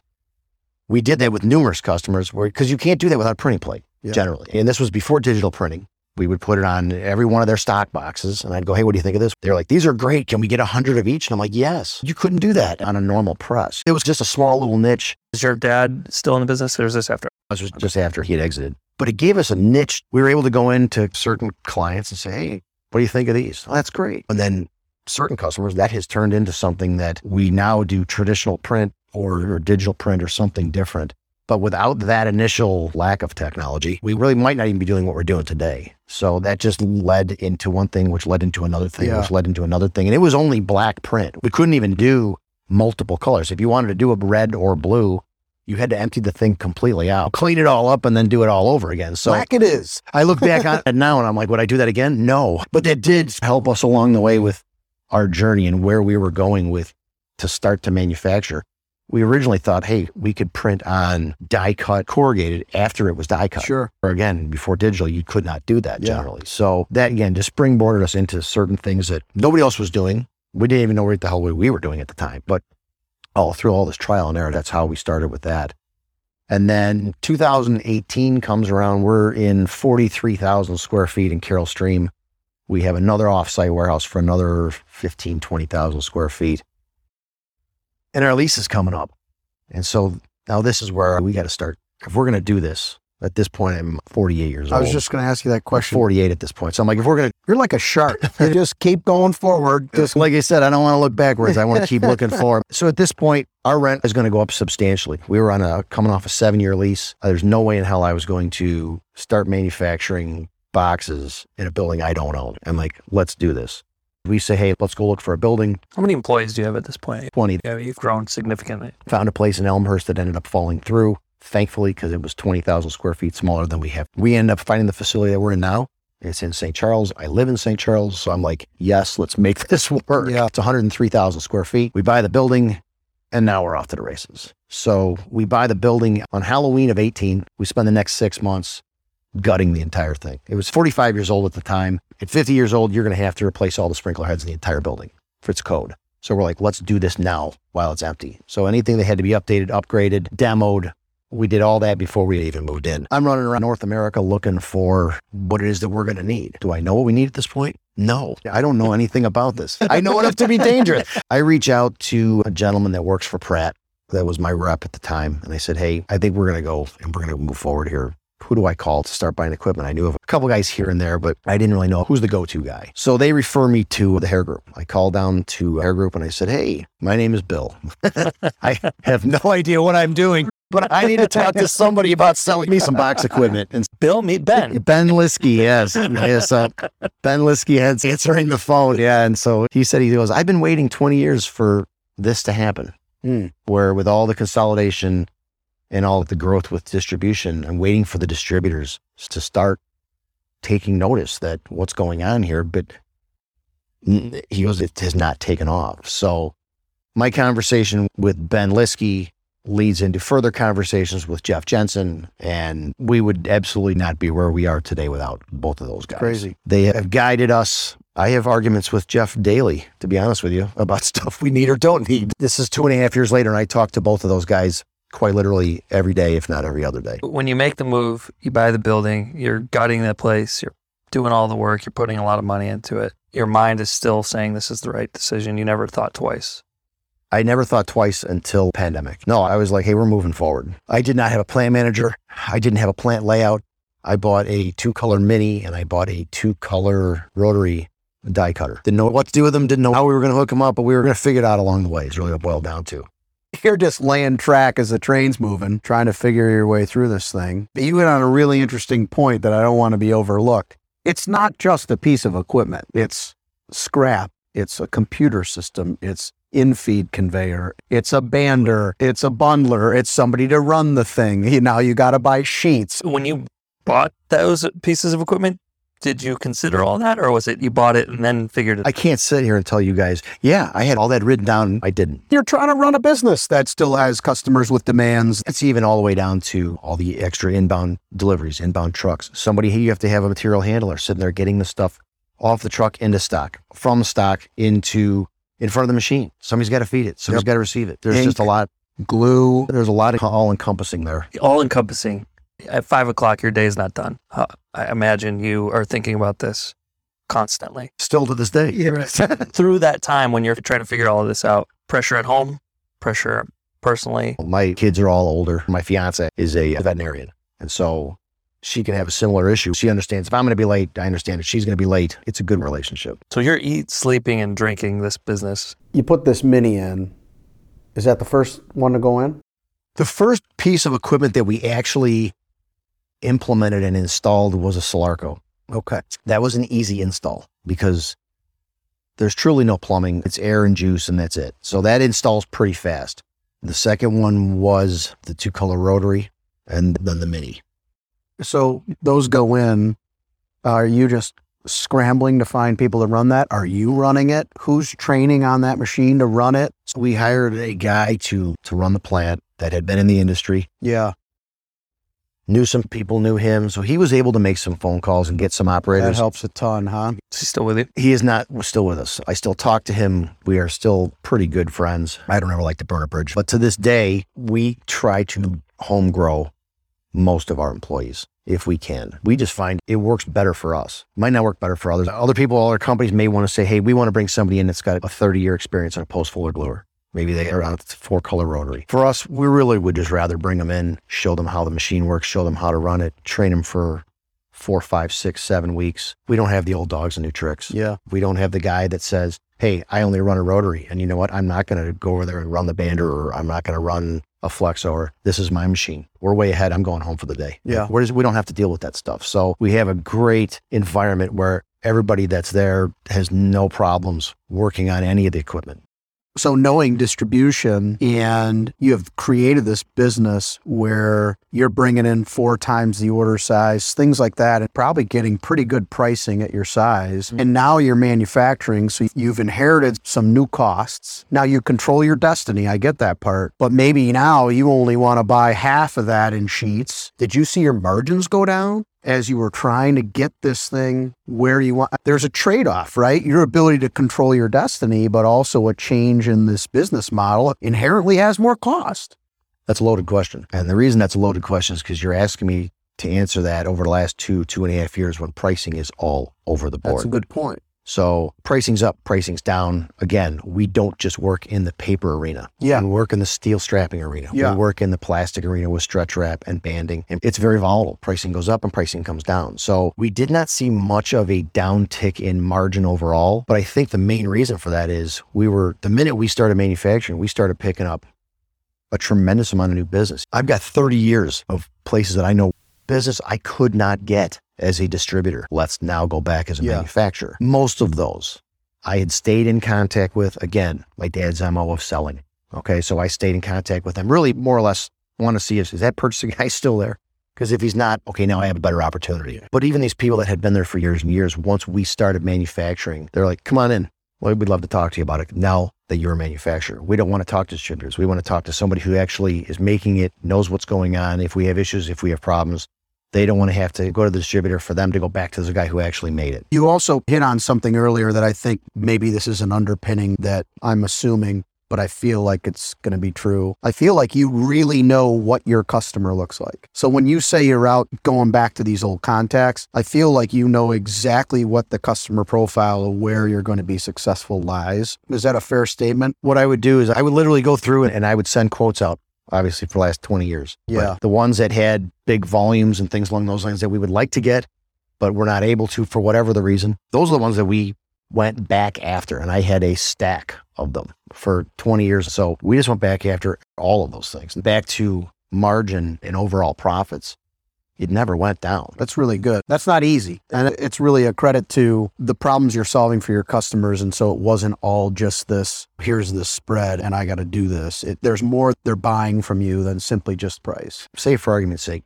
we did that with numerous customers because you can't do that without a printing plate generally. And this was before digital printing. We would put it on every one of their stock boxes and I'd go, hey, what do you think of this? They're like, these are great. Can we get 100 of each? And I'm like, yes. You couldn't do that on a normal press. It was just a small little niche. Is your dad still in the business or was this after? It was just after he had exited. But it gave us a niche. We were able to go into certain clients and say, hey, what do you think of these? Oh, that's great. And then certain customers, that has turned into something that we now do traditional print or digital print or something different. But without that initial lack of technology, we really might not even be doing what we're doing today. So that just led into one thing, which led into another thing, which led into another thing. And it was only black print. We couldn't even do multiple colors. If you wanted to do a red or blue, you had to empty the thing completely out, clean it all up, and then do it all over again. So black it is. I look back on it now and I'm like, would I do that again? No. But that did help us along the way with our journey and where we were going with to start to manufacture. We originally thought, hey, we could print on die-cut corrugated after it was die-cut. Sure. Or again, before digital, you could not do that generally. So that, again, just springboarded us into certain things that nobody else was doing. We didn't even know what the hell we were doing at the time. But all through all this trial and error, that's how we started with that. And then 2018 comes around. We're in 43,000 square feet in Carol Stream. We have another off-site warehouse for another 15,000, 20,000 square feet. And our lease is coming up. And so now this is where we got to start. If we're going to do this, at this point, I'm 48 years old. I was just going to ask you that question. I'm 48 at this point. So I'm like, if we're going to... You're like a shark. You just keep going forward. Just like I said, I don't want to look backwards. I want to keep looking forward. So at this point, our rent is going to go up substantially. We were on coming off a 7-year lease. There's no way in hell I was going to start manufacturing boxes in a building I don't own. I'm like, let's do this. We say, hey, let's go look for a building. How many employees do you have at this point? 20. Yeah, you've grown significantly. Found a place in Elmhurst that ended up falling through, thankfully, because it was 20,000 square feet smaller than we have. We ended up finding the facility that we're in now. It's in St. Charles. I live in St. Charles. So I'm like, yes, let's make this work. Yeah. It's 103,000 square feet. We buy the building and now we're off to the races. So we buy the building on Halloween of 18. We spend the next 6 months gutting the entire thing. It was 45 years old at the time. At 50 years old, you're going to have to replace all the sprinkler heads in the entire building for its code. So we're like, let's do this now while it's empty. So anything that had to be updated, upgraded, demoed, we did all that before we even moved in. I'm running around North America looking for what it is that we're going to need. Do I know what we need at this point? No, I don't know anything about this. I know enough to be dangerous. I reach out to a gentleman that works for Pratt. That was my rep at the time. And I said, hey, I think we're going to go and we're going to move forward here. Who do I call to start buying equipment? I knew of a couple guys here and there, but I didn't really know who's the go-to guy. So they refer me to the Hair Group. I call down to Hair Group and I said, hey, my name is Bill. I have no idea what I'm doing, but I need to talk to somebody about selling me some box equipment. And Bill, meet Ben. Ben Liskey, yes. Ben Liskey is answering the phone. Yeah. And so he goes, I've been waiting 20 years for this to happen, where with all the consolidation and all of the growth with distribution, I'm waiting for the distributors to start taking notice that what's going on here. But he goes, it has not taken off. So my conversation with Ben Liskey leads into further conversations with Jeff Jensen, and we would absolutely not be where we are today without both of those guys. Crazy. They have guided us. I have arguments with Jeff daily, to be honest with you, about stuff we need or don't need. This is 2.5 years later, and I talk to both of those guys quite literally every day, if not every other day. When you make the move, you buy the building, you're gutting the place, you're doing all the work, you're putting a lot of money into it. Your mind is still saying this is the right decision. You never thought twice. I never thought twice until pandemic. No, I was like, hey, we're moving forward. I did not have a plant manager. I didn't have a plant layout. I bought a 2-color mini and I bought a 2-color rotary die cutter. Didn't know what to do with them. Didn't know how we were going to hook them up, but we were going to figure it out along the way. It's really what it boiled down to. You're just laying track as the train's moving, trying to figure your way through this thing. But you hit on a really interesting point that I don't want to be overlooked. It's not just a piece of equipment. It's scrap. It's a computer system. It's in-feed conveyor. It's a bander. It's a bundler. It's somebody to run the thing. Now you got to buy sheets. When you bought those pieces of equipment, did you consider all that, or was it you bought it and then figured it out? I can't sit here and tell you guys, yeah, I had all that written down. I didn't. You're trying to run a business that still has customers with demands. It's even all the way down to all the extra inbound deliveries, inbound trucks. Somebody here, you have to have a material handler sitting there getting the stuff off the truck into stock, from stock into in front of the machine. Somebody's got to feed it. Somebody's got to receive it. There's just a lot. Glue. There's a lot of all-encompassing there. All-encompassing. At 5 o'clock, your day is not done. I imagine you are thinking about this constantly. Still to this day. Yeah, right. Through that time when you're trying to figure all of this out, pressure at home, pressure personally. My kids are all older. My fiance is a veterinarian. And so she can have a similar issue. She understands if I'm going to be late, I understand if she's going to be late. It's a good relationship. So you're sleeping and drinking this business. You put this mini in. Is that the first one to go in? The first piece of equipment that we actually implemented and installed was a Solarco. Okay. That was an easy install because there's truly no plumbing. It's air and juice and that's it. So that installs pretty fast. The second one was the 2-color rotary and then the mini. So those go in. Are you just scrambling to find people to run that? Are you running it? Who's training on that machine to run it? So we hired a guy to run the plant that had been in the industry. Yeah. Knew some people, knew him. So he was able to make some phone calls and get some operators. That helps a ton, huh? Is he still with you? He is not still with us. I still talk to him. We are still pretty good friends. I don't ever like to burn a bridge. But to this day, we try to home grow most of our employees if we can. We just find it works better for us. Might not work better for others. Other people, other companies may want to say, hey, we want to bring somebody in that's got a 30-year experience on a post-fuller gluer. Maybe they are on a 4-color rotary. For us, we really would just rather bring them in, show them how the machine works, show them how to run it, train them for 4, 5, 6, 7 weeks. We don't have the old dogs and new tricks. Yeah. We don't have the guy that says, hey, I only run a rotary. And you know what? I'm not going to go over there and run the bander, or I'm not going to run a flexo, or this is my machine. We're way ahead. I'm going home for the day. Yeah. We don't have to deal with that stuff. So we have a great environment where everybody that's there has no problems working on any of the equipment. So knowing distribution, and you have created this business where you're bringing in 4 times the order size, things like that, and probably getting pretty good pricing at your size. And now you're manufacturing, so you've inherited some new costs. Now you control your destiny. I get that part. But maybe now you only want to buy half of that in sheets. Did you see your margins go down as you were trying to get this thing where you want? There's a trade-off, right? Your ability to control your destiny, but also a change in this business model inherently has more cost. That's a loaded question. And the reason that's a loaded question is because you're asking me to answer that over the last 2.5 years when pricing is all over the board. That's a good point. So pricing's up, pricing's down. Again, we don't just work in the paper arena. Yeah. We work in the steel strapping arena. Yeah. We work in the plastic arena with stretch wrap and banding. And it's very volatile. Pricing goes up and pricing comes down. So we did not see much of a downtick in margin overall. But I think the main reason for that is the minute we started manufacturing, we started picking up a tremendous amount of new business. I've got 30 years of places that I know business I could not get as a distributor. Let's now go back as a manufacturer. Most of those I had stayed in contact with, again, my dad's MO of selling. Okay, so I stayed in contact with them. Really, more or less, want to see is that purchasing guy still there? Because if he's not, okay, now I have a better opportunity. But even these people that had been there for years and years, once we started manufacturing, they're like, come on in. Well, we'd love to talk to you about it now that you're a manufacturer. We don't want to talk to distributors. We want to talk to somebody who actually is making it, knows what's going on. If we have issues, if we have problems, they don't want to have to go to the distributor for them to go back to the guy who actually made it. You also hit on something earlier that I think maybe this is an underpinning that I'm assuming, but I feel like it's going to be true. I feel like you really know what your customer looks like. So when you say you're out going back to these old contacts, I feel like you know exactly what the customer profile of where you're going to be successful lies. Is that a fair statement? What I would do is I would literally go through and I would send quotes out, obviously, for the last 20 years. Yeah. But the ones that had big volumes and things along those lines that we would like to get, but we're not able to for whatever the reason, those are the ones that we went back after. And I had a stack of them for 20 years. So we just went back after all of those things. Back to margin and overall profits. It never went down. That's really good. That's not easy. And it's really a credit to the problems you're solving for your customers. And so it wasn't all just this, here's this spread and I got to do this. There's more they're buying from you than simply just price. Say for argument's sake,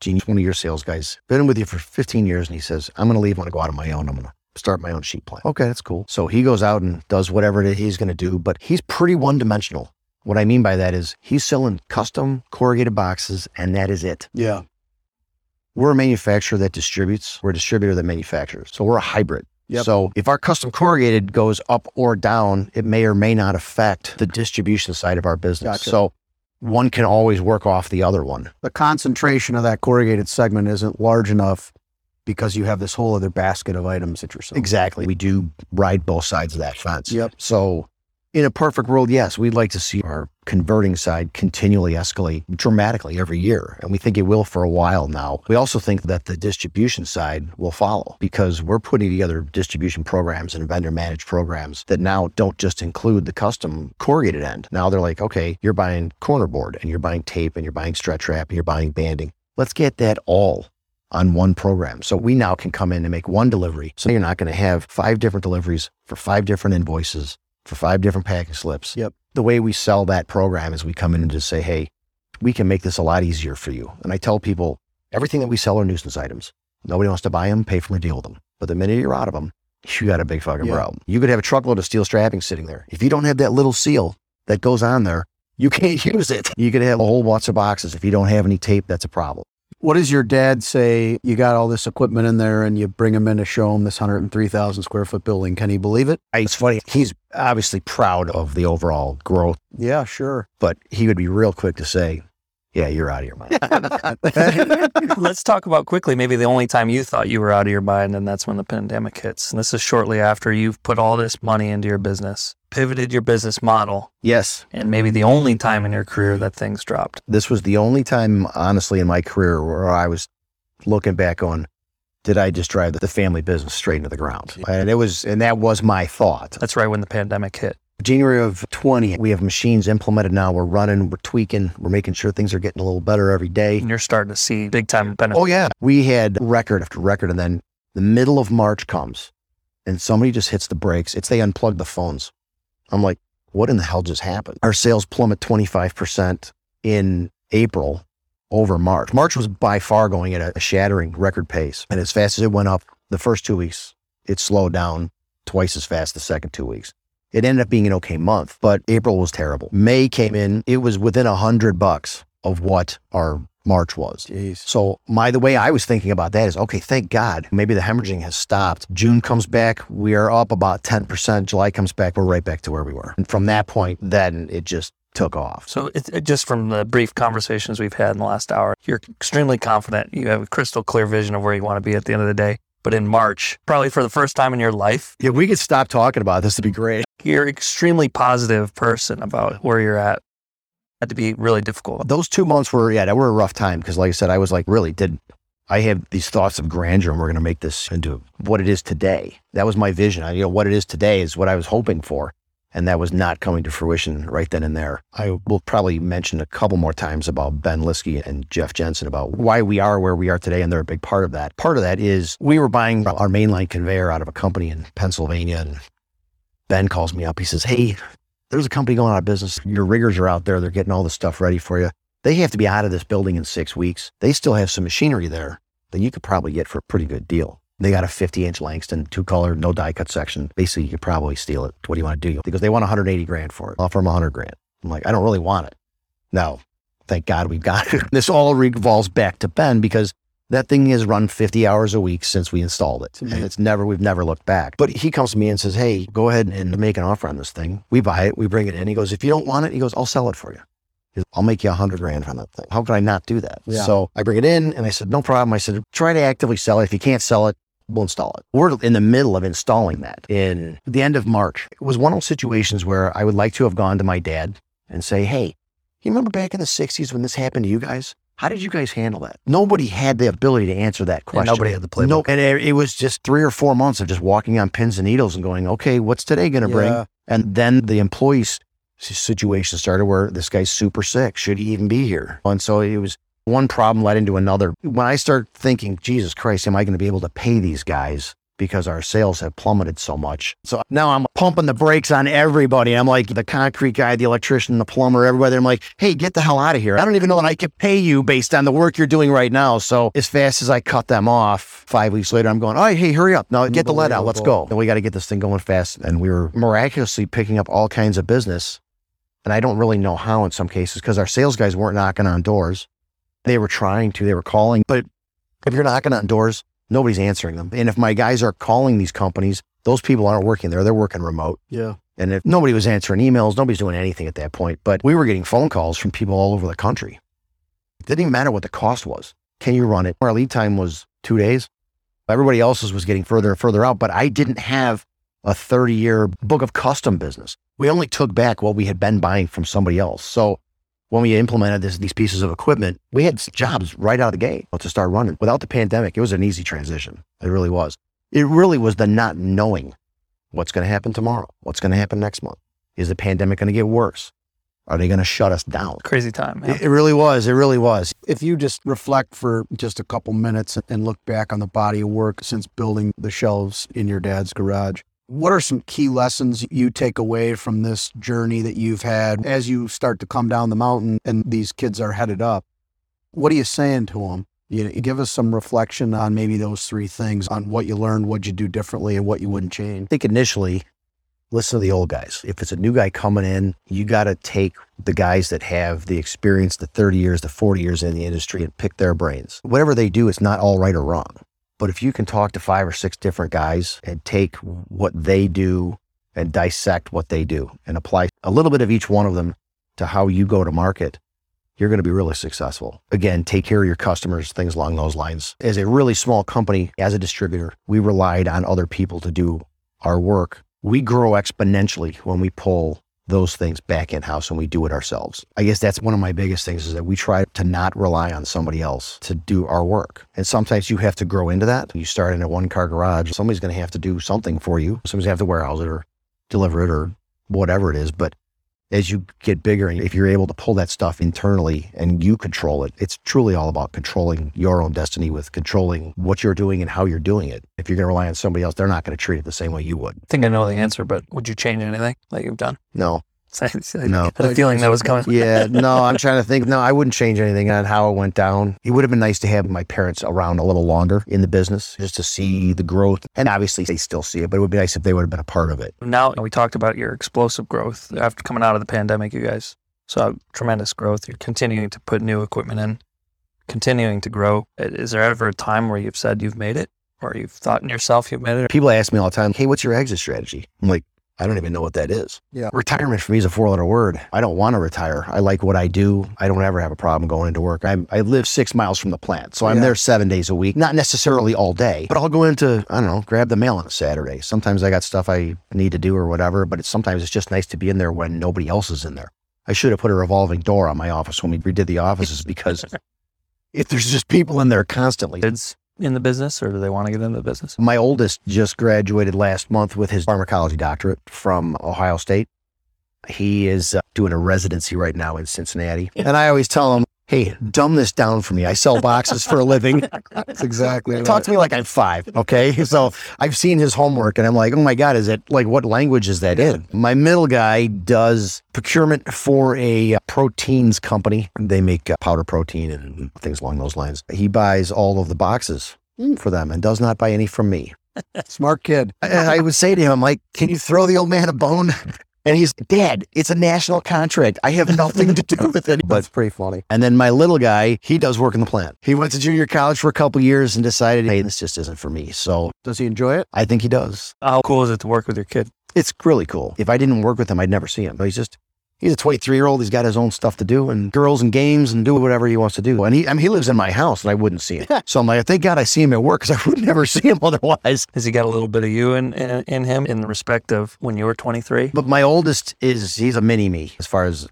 Gene, one of your sales guys, been with you for 15 years and he says, I'm going to leave, I'm going to go out on my own. I'm going to start my own sheet plant. Okay, that's cool. So he goes out and does whatever it is he's going to do, but he's pretty one-dimensional. What I mean by that is he's selling custom corrugated boxes and that is it. Yeah. We're a manufacturer that distributes. We're a distributor that manufactures. So we're a hybrid. Yep. So if our custom corrugated goes up or down, it may or may not affect the distribution side of our business. Gotcha. So one can always work off the other one. The concentration of that corrugated segment isn't large enough because you have this whole other basket of items that you're selling. Exactly. We do ride both sides of that fence. Yep. So In a perfect world, yes, we'd like to see our converting side continually escalate dramatically every year, and we think it will for a while now. We also think that the distribution side will follow because we're putting together distribution programs and vendor-managed programs that now don't just include the custom corrugated end. Now they're like, okay, you're buying corner board, and you're buying tape, and you're buying stretch wrap, and you're buying banding. Let's get that all on one program. So we now can come in and make one delivery. So you're not going to have 5 different deliveries for 5 different invoices, for 5 different packing slips. Yep. The way we sell that program is we come in and just say, hey, we can make this a lot easier for you. And I tell people, everything that we sell are nuisance items. Nobody wants to buy them, pay for them, or deal with them. But the minute you're out of them, you got a big fucking problem. You could have a truckload of steel strapping sitting there. If you don't have that little seal that goes on there, you can't use it. You could have a whole bunch of boxes. If you don't have any tape, that's a problem. What does your dad say? You got all this equipment in there and you bring him in to show him this 103,000 square foot building. Can he believe it? It's funny. He's obviously proud of the overall growth. Yeah, sure. But he would be real quick to say, yeah, you're out of your mind. Let's talk about quickly, maybe the only time you thought you were out of your mind, and that's when the pandemic hits. And this is shortly after you've put all this money into your business, pivoted your business model. Yes. And maybe the only time in your career that things dropped. This was the only time, honestly, in my career where I was looking back on, did I just drive the family business straight into the ground? Yeah. And that was my thought. That's right when the pandemic hit. January of 20, we have machines implemented now. We're running, we're tweaking, we're making sure things are getting a little better every day. And you're starting to see big time benefits. Oh yeah. We had record after record. And then the middle of March comes and somebody just hits the brakes. They unplug the phones. I'm like, what in the hell just happened? Our sales plummet 25% in April over March. March was by far going at a shattering record pace. And as fast as it went up the first 2 weeks, it slowed down twice as fast the second 2 weeks. It ended up being an okay month, but April was terrible. May came in, it was within $100 of what our March was. Jeez. So the way I was thinking about that is, okay, thank God, maybe the hemorrhaging has stopped. June comes back, we are up about 10%. July comes back, we're right back to where we were. And from that point, then it just took off. So just from the brief conversations we've had in the last hour, you're extremely confident. You have a crystal clear vision of where you want to be at the end of the day. But in March, probably for the first time in your life. Yeah, we could stop talking about this. It'd be great. You're an extremely positive person about where you're at. Had to be really difficult. Those 2 months were a rough time because, like I said, I was like, really, I have these thoughts of grandeur and we're going to make this into what it is today. That was my vision. What it is today is what I was hoping for. And that was not coming to fruition right then and there. I will probably mention a couple more times about Ben Liskey and Jeff Jensen about why we are where we are today, and they're a big part of that. Part of that is we were buying our mainline conveyor out of a company in Pennsylvania, and Ben calls me up. He says, hey, there's a company going out of business. Your riggers are out there. They're getting all this stuff ready for you. They have to be out of this building in 6 weeks. They still have some machinery there that you could probably get for a pretty good deal. They got a 50-inch Langston, 2-color, no die cut section. Basically, you could probably steal it. What do you want to do? Because they want $180,000 for it. Offer them $100,000. I'm like, I don't really want it. No, thank God we've got it. This all revolves back to Ben because that thing has run 50 hours a week since we installed it. Mm-hmm. And we've never looked back. But he comes to me and says, hey, go ahead and make an offer on this thing. We buy it, we bring it in. He goes, if you don't want it, he goes, I'll sell it for you. I'll make you $100,000 on that thing. How could I not do that? Yeah. So I bring it in and I said, no problem. I said, try to actively sell it. If you can't sell it, we'll install it. We're in the middle of installing that in the end of March. It was one of those situations where I would like to have gone to my dad and say, hey, you remember back in the 60s when this happened to you guys? How did you guys handle that? Nobody had the ability to answer that question. And nobody had the playbook. No, and it was just 3 or 4 months of just walking on pins and needles and going, okay, what's today going to bring? And then the employees situation started where this guy's super sick. Should he even be here? And so it was one problem led into another. When I start thinking, Jesus Christ, am I going to be able to pay these guys because our sales have plummeted so much? So now I'm pumping the brakes on everybody. I'm like the concrete guy, the electrician, the plumber, everybody. I'm like, hey, get the hell out of here. I don't even know that I can pay you based on the work you're doing right now. So as fast as I cut them off, 5 weeks later, I'm going, all right, hey, hurry up. Now get the lead out. Let's go. And we got to get this thing going fast. And we were miraculously picking up all kinds of business. And I don't really know how in some cases because our sales guys weren't knocking on doors. They were trying to, they were calling, but if you're knocking on doors, nobody's answering them. And if my guys are calling these companies, those people aren't working there. They're working remote. Yeah. And if nobody was answering emails, nobody's doing anything at that point. But we were getting phone calls from people all over the country. It didn't even matter what the cost was. Can you run it? Our lead time was 2 days. Everybody else's was getting further and further out, but I didn't have a 30-year book of custom business. We only took back what we had been buying from somebody else. So when we implemented these pieces of equipment, we had jobs right out of the gate to start running. Without the pandemic, it was an easy transition. It really was. It really was the not knowing what's going to happen tomorrow, what's going to happen next month. Is the pandemic going to get worse? Are they going to shut us down? Crazy time, man. It really was. It really was. If you just reflect for just a couple minutes and look back on the body of work since building the shelves in your dad's garage, what are some key lessons you take away from this journey that you've had as you start to come down the mountain and these kids are headed up? What are you saying to them? You know, give us some reflection on maybe those three things, on what you learned, what you do differently, and what you wouldn't change. I think initially, listen to the old guys. If it's a new guy coming in, you got to take the guys that have the experience, the 30 years, the 40 years in the industry, and pick their brains. Whatever they do, it's not all right or wrong. But if you can talk to 5 or 6 different guys and take what they do and dissect what they do and apply a little bit of each one of them to how you go to market, you're going to be really successful. Again, take care of your customers, things along those lines. As a really small company, as a distributor, we relied on other people to do our work. We grow exponentially when we pull those things back in-house and we do it ourselves. I guess that's one of my biggest things, is that we try to not rely on somebody else to do our work. And sometimes you have to grow into that. You start in a one-car garage, somebody's going to have to do something for you. Somebody's going to have to warehouse it or deliver it or whatever it is. But as you get bigger, and if you're able to pull that stuff internally and you control it, it's truly all about controlling your own destiny, with controlling what you're doing and how you're doing it. If you're going to rely on somebody else, they're not going to treat it the same way you would. I think I know the answer, but would you change anything that you've done? No. No. I had a feeling that was coming. Yeah, no, I'm trying to think. No, I wouldn't change anything on how it went down. It would have been nice to have my parents around a little longer in the business, just to see the growth. And obviously they still see it, but it would be nice if they would have been a part of it. Now, we talked about your explosive growth after coming out of the pandemic. You guys saw tremendous growth. You're continuing to put new equipment in, continuing to grow. Is there ever a time where you've said you've made it, or you've thought in yourself you've made it? People ask me all the time, hey, what's your exit strategy? I'm like, I don't even know what that is. Yeah. Retirement for me is a 4-letter word. I don't want to retire. I like what I do. I don't ever have a problem going into work. I live 6 miles from the plant, so I'm there 7 days a week. Not necessarily all day, but I'll go into, I don't know, grab the mail on a Saturday. Sometimes I got stuff I need to do or whatever, but sometimes it's just nice to be in there when nobody else is in there. I should have put a revolving door on my office when we redid the offices, because if there's just people in there constantly. It's in the business, or do they want to get into the business? My oldest just graduated last month with his pharmacology doctorate from Ohio State. He is doing a residency right now in Cincinnati. And I always tell him, hey, dumb this down for me. I sell boxes for a living. That's exactly right. Talk to me like I'm 5, okay? So I've seen his homework and I'm like, oh my God, is it like, what language is that in? My middle guy does procurement for a proteins company. They make powder protein and things along those lines. He buys all of the boxes for them and does not buy any from me. Smart kid. I would say to him, I'm like, can you throw the old man a bone? And he's, Dad, it's a national contract. I have nothing to do with it. But it's pretty funny. And then my little guy, he does work in the plant. He went to junior college for a couple of years and decided, hey, this just isn't for me. So does he enjoy it? I think he does. How cool is it to work with your kid? It's really cool. If I didn't work with him, I'd never see him. But he's a 23-year-old. He's got his own stuff to do, and girls and games, and do whatever he wants to do. And he lives in my house and I wouldn't see him. So I'm like, thank God I see him at work, because I would never see him otherwise. Has he got a little bit of you in him, in the respect of when you were 23? But my oldest he's a mini me as far as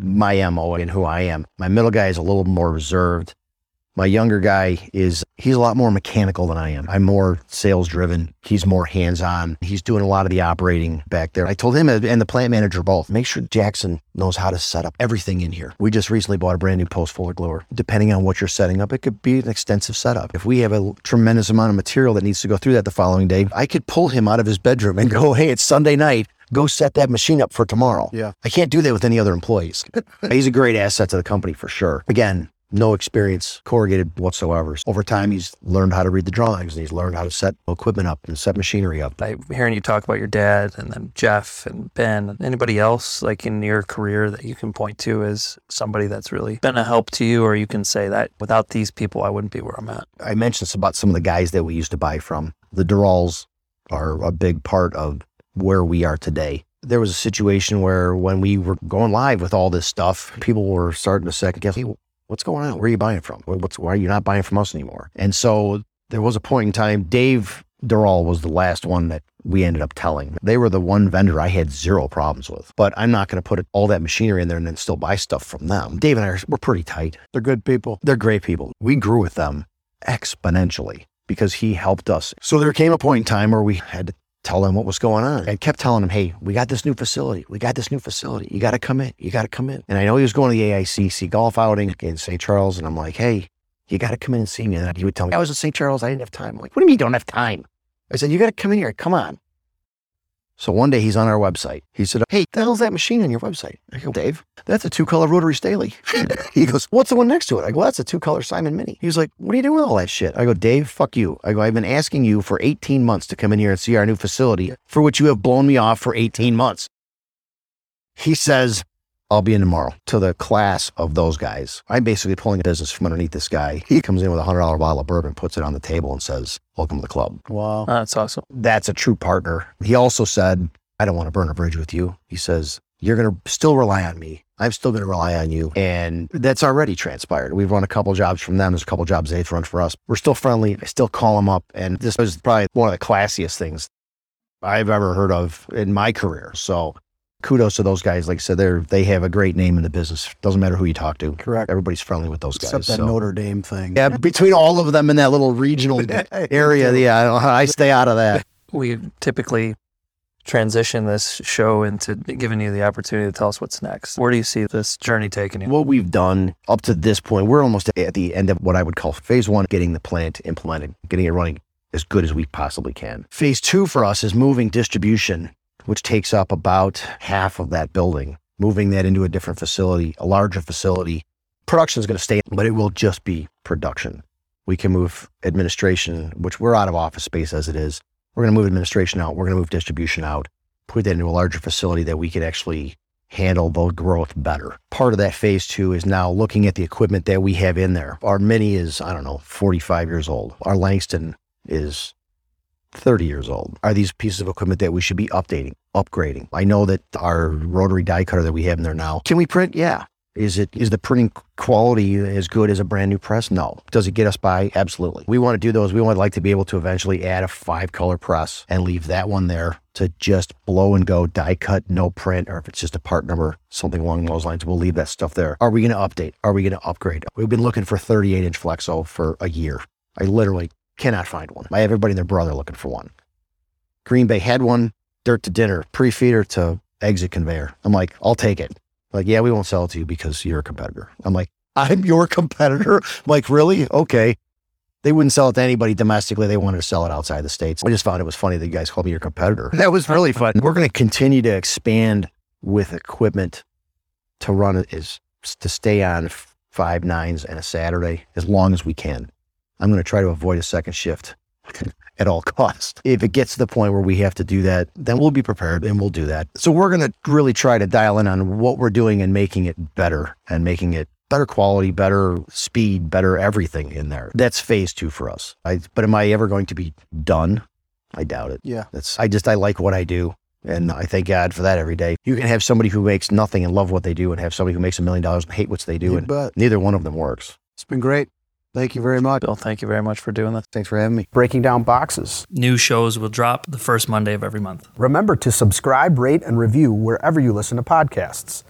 my MO and who I am. My middle guy is a little more reserved. My younger guy he's a lot more mechanical than I am. I'm more sales driven. He's more hands-on. He's doing a lot of the operating back there. I told him and the plant manager both, make sure Jackson knows how to set up everything in here. We just recently bought a brand new post folder gluer. Depending on what you're setting up, it could be an extensive setup. If we have a tremendous amount of material that needs to go through that the following day, I could pull him out of his bedroom and go, hey, it's Sunday night. Go set that machine up for tomorrow. Yeah. I can't do that with any other employees. He's a great asset to the company for sure. Again, no experience corrugated whatsoever. Over time, he's learned how to read the drawings, and he's learned how to set equipment up and set machinery up. I'm hearing you talk about your dad and then Jeff and Ben, and anybody else like in your career that you can point to as somebody that's really been a help to you, or you can say that without these people, I wouldn't be where I'm at. I mentioned this about some of the guys that we used to buy from. The Dorals are a big part of where we are today. There was a situation where when we were going live with all this stuff, people were starting to second guess, hey, what's going on? Where are you buying from? Why are you not buying from us anymore? And so there was a point in time, Dave Doral was the last one that we ended up telling. They were the one vendor I had zero problems with, but I'm not going to put all that machinery in there and then still buy stuff from them. Dave and I, we're pretty tight. They're good people. They're great people. We grew with them exponentially because he helped us. So there came a point in time where we had to tell him what was going on. I kept telling him, hey, we got this new facility. We got this new facility. You got to come in. You got to come in. And I know he was going to the AICC golf outing in St. Charles. And I'm like, hey, you got to come in and see me. And he would tell me, I was in St. Charles. I didn't have time. I'm like, what do you mean you don't have time? I said, you got to come in here. Come on. So one day he's on our website. He said, hey, the hell's that machine on your website? I go, Dave, that's a 2-color rotary Staley. He goes, what's the one next to it? I go, that's a 2-color Simon Mini. He was like, what are you doing with all that shit? I go, Dave, fuck you. I go, I've been asking you for 18 months to come in here and see our new facility, for which you have blown me off for 18 months. He says, I'll be in tomorrow, to the class of those guys. I'm basically pulling a business from underneath this guy. He comes in with a $100 bottle of bourbon, puts it on the table and says, welcome to the club. Wow. That's awesome. That's a true partner. He also said, I don't want to burn a bridge with you. He says, you're going to still rely on me. I'm still going to rely on you. And that's already transpired. We've run a couple jobs from them. There's a couple jobs they've run for us. We're still friendly. I still call them up. And this was probably one of the classiest things I've ever heard of in my career. So kudos to those guys. Like I said, they have a great name in the business. Doesn't matter who you talk to. Correct. Everybody's friendly with those guys. Except that Notre Dame thing. Yeah, between all of them in that little regional area. Yeah, I stay out of that. We typically transition this show into giving you the opportunity to tell us what's next. Where do you see this journey taking you? What we've done up to this point, we're almost at the end of what I would call phase one, getting the plant implemented, getting it running as good as we possibly can. Phase two for us is moving distribution, which takes up about half of that building, moving that into a different facility, a larger facility. Production is going to stay, but it will just be production. We can move administration, which we're out of office space as it is. We're going to move administration out. We're going to move distribution out, put that into a larger facility that we can actually handle the growth better. Part of that phase two is now looking at the equipment that we have in there. Our Mini is, 45 years old. Our Langston is 30 years old. Are these pieces of equipment that we should be updating, upgrading? I know that our rotary die cutter that we have in there now, can we print? Yeah. Is the printing quality as good as a brand new press? No. Does it get us by? Absolutely. We want to do those. We would like to be able to eventually add a 5-color press and leave that one there to just blow and go, die cut, no print, or if it's just a part number, something along those lines, we'll leave that stuff there. Are we going to update? Are we going to upgrade? We've been looking for 38-inch flexo for a year. I literally cannot find one. I have everybody and their brother looking for one. Green Bay had one, dirt to dinner, pre-feeder to exit conveyor. I'm like, I'll take it. Like, yeah, we won't sell it to you because you're a competitor. I'm like, I'm your competitor? I'm like, really? Okay. They wouldn't sell it to anybody domestically. They wanted to sell it outside the States. I just found it was funny that you guys called me your competitor. That was really fun. We're going to continue to expand with equipment to run it, is to stay on 5/9s and a Saturday as long as we can. I'm going to try to avoid a second shift at all costs. If it gets to the point where we have to do that, then we'll be prepared and we'll do that. So we're going to really try to dial in on what we're doing and making it better, and making it better quality, better speed, better everything in there. That's phase two for us. But am I ever going to be done? I doubt it. Yeah. I like what I do. And I thank God for that every day. You can have somebody who makes nothing and love what they do, and have somebody who makes $1 million and hate what they do. But neither one of them works. It's been great. Thank you very much. Bill, thank you very much for doing this. Thanks for having me. Breaking Down Boxes. New shows will drop the first Monday of every month. Remember to subscribe, rate, and review wherever you listen to podcasts.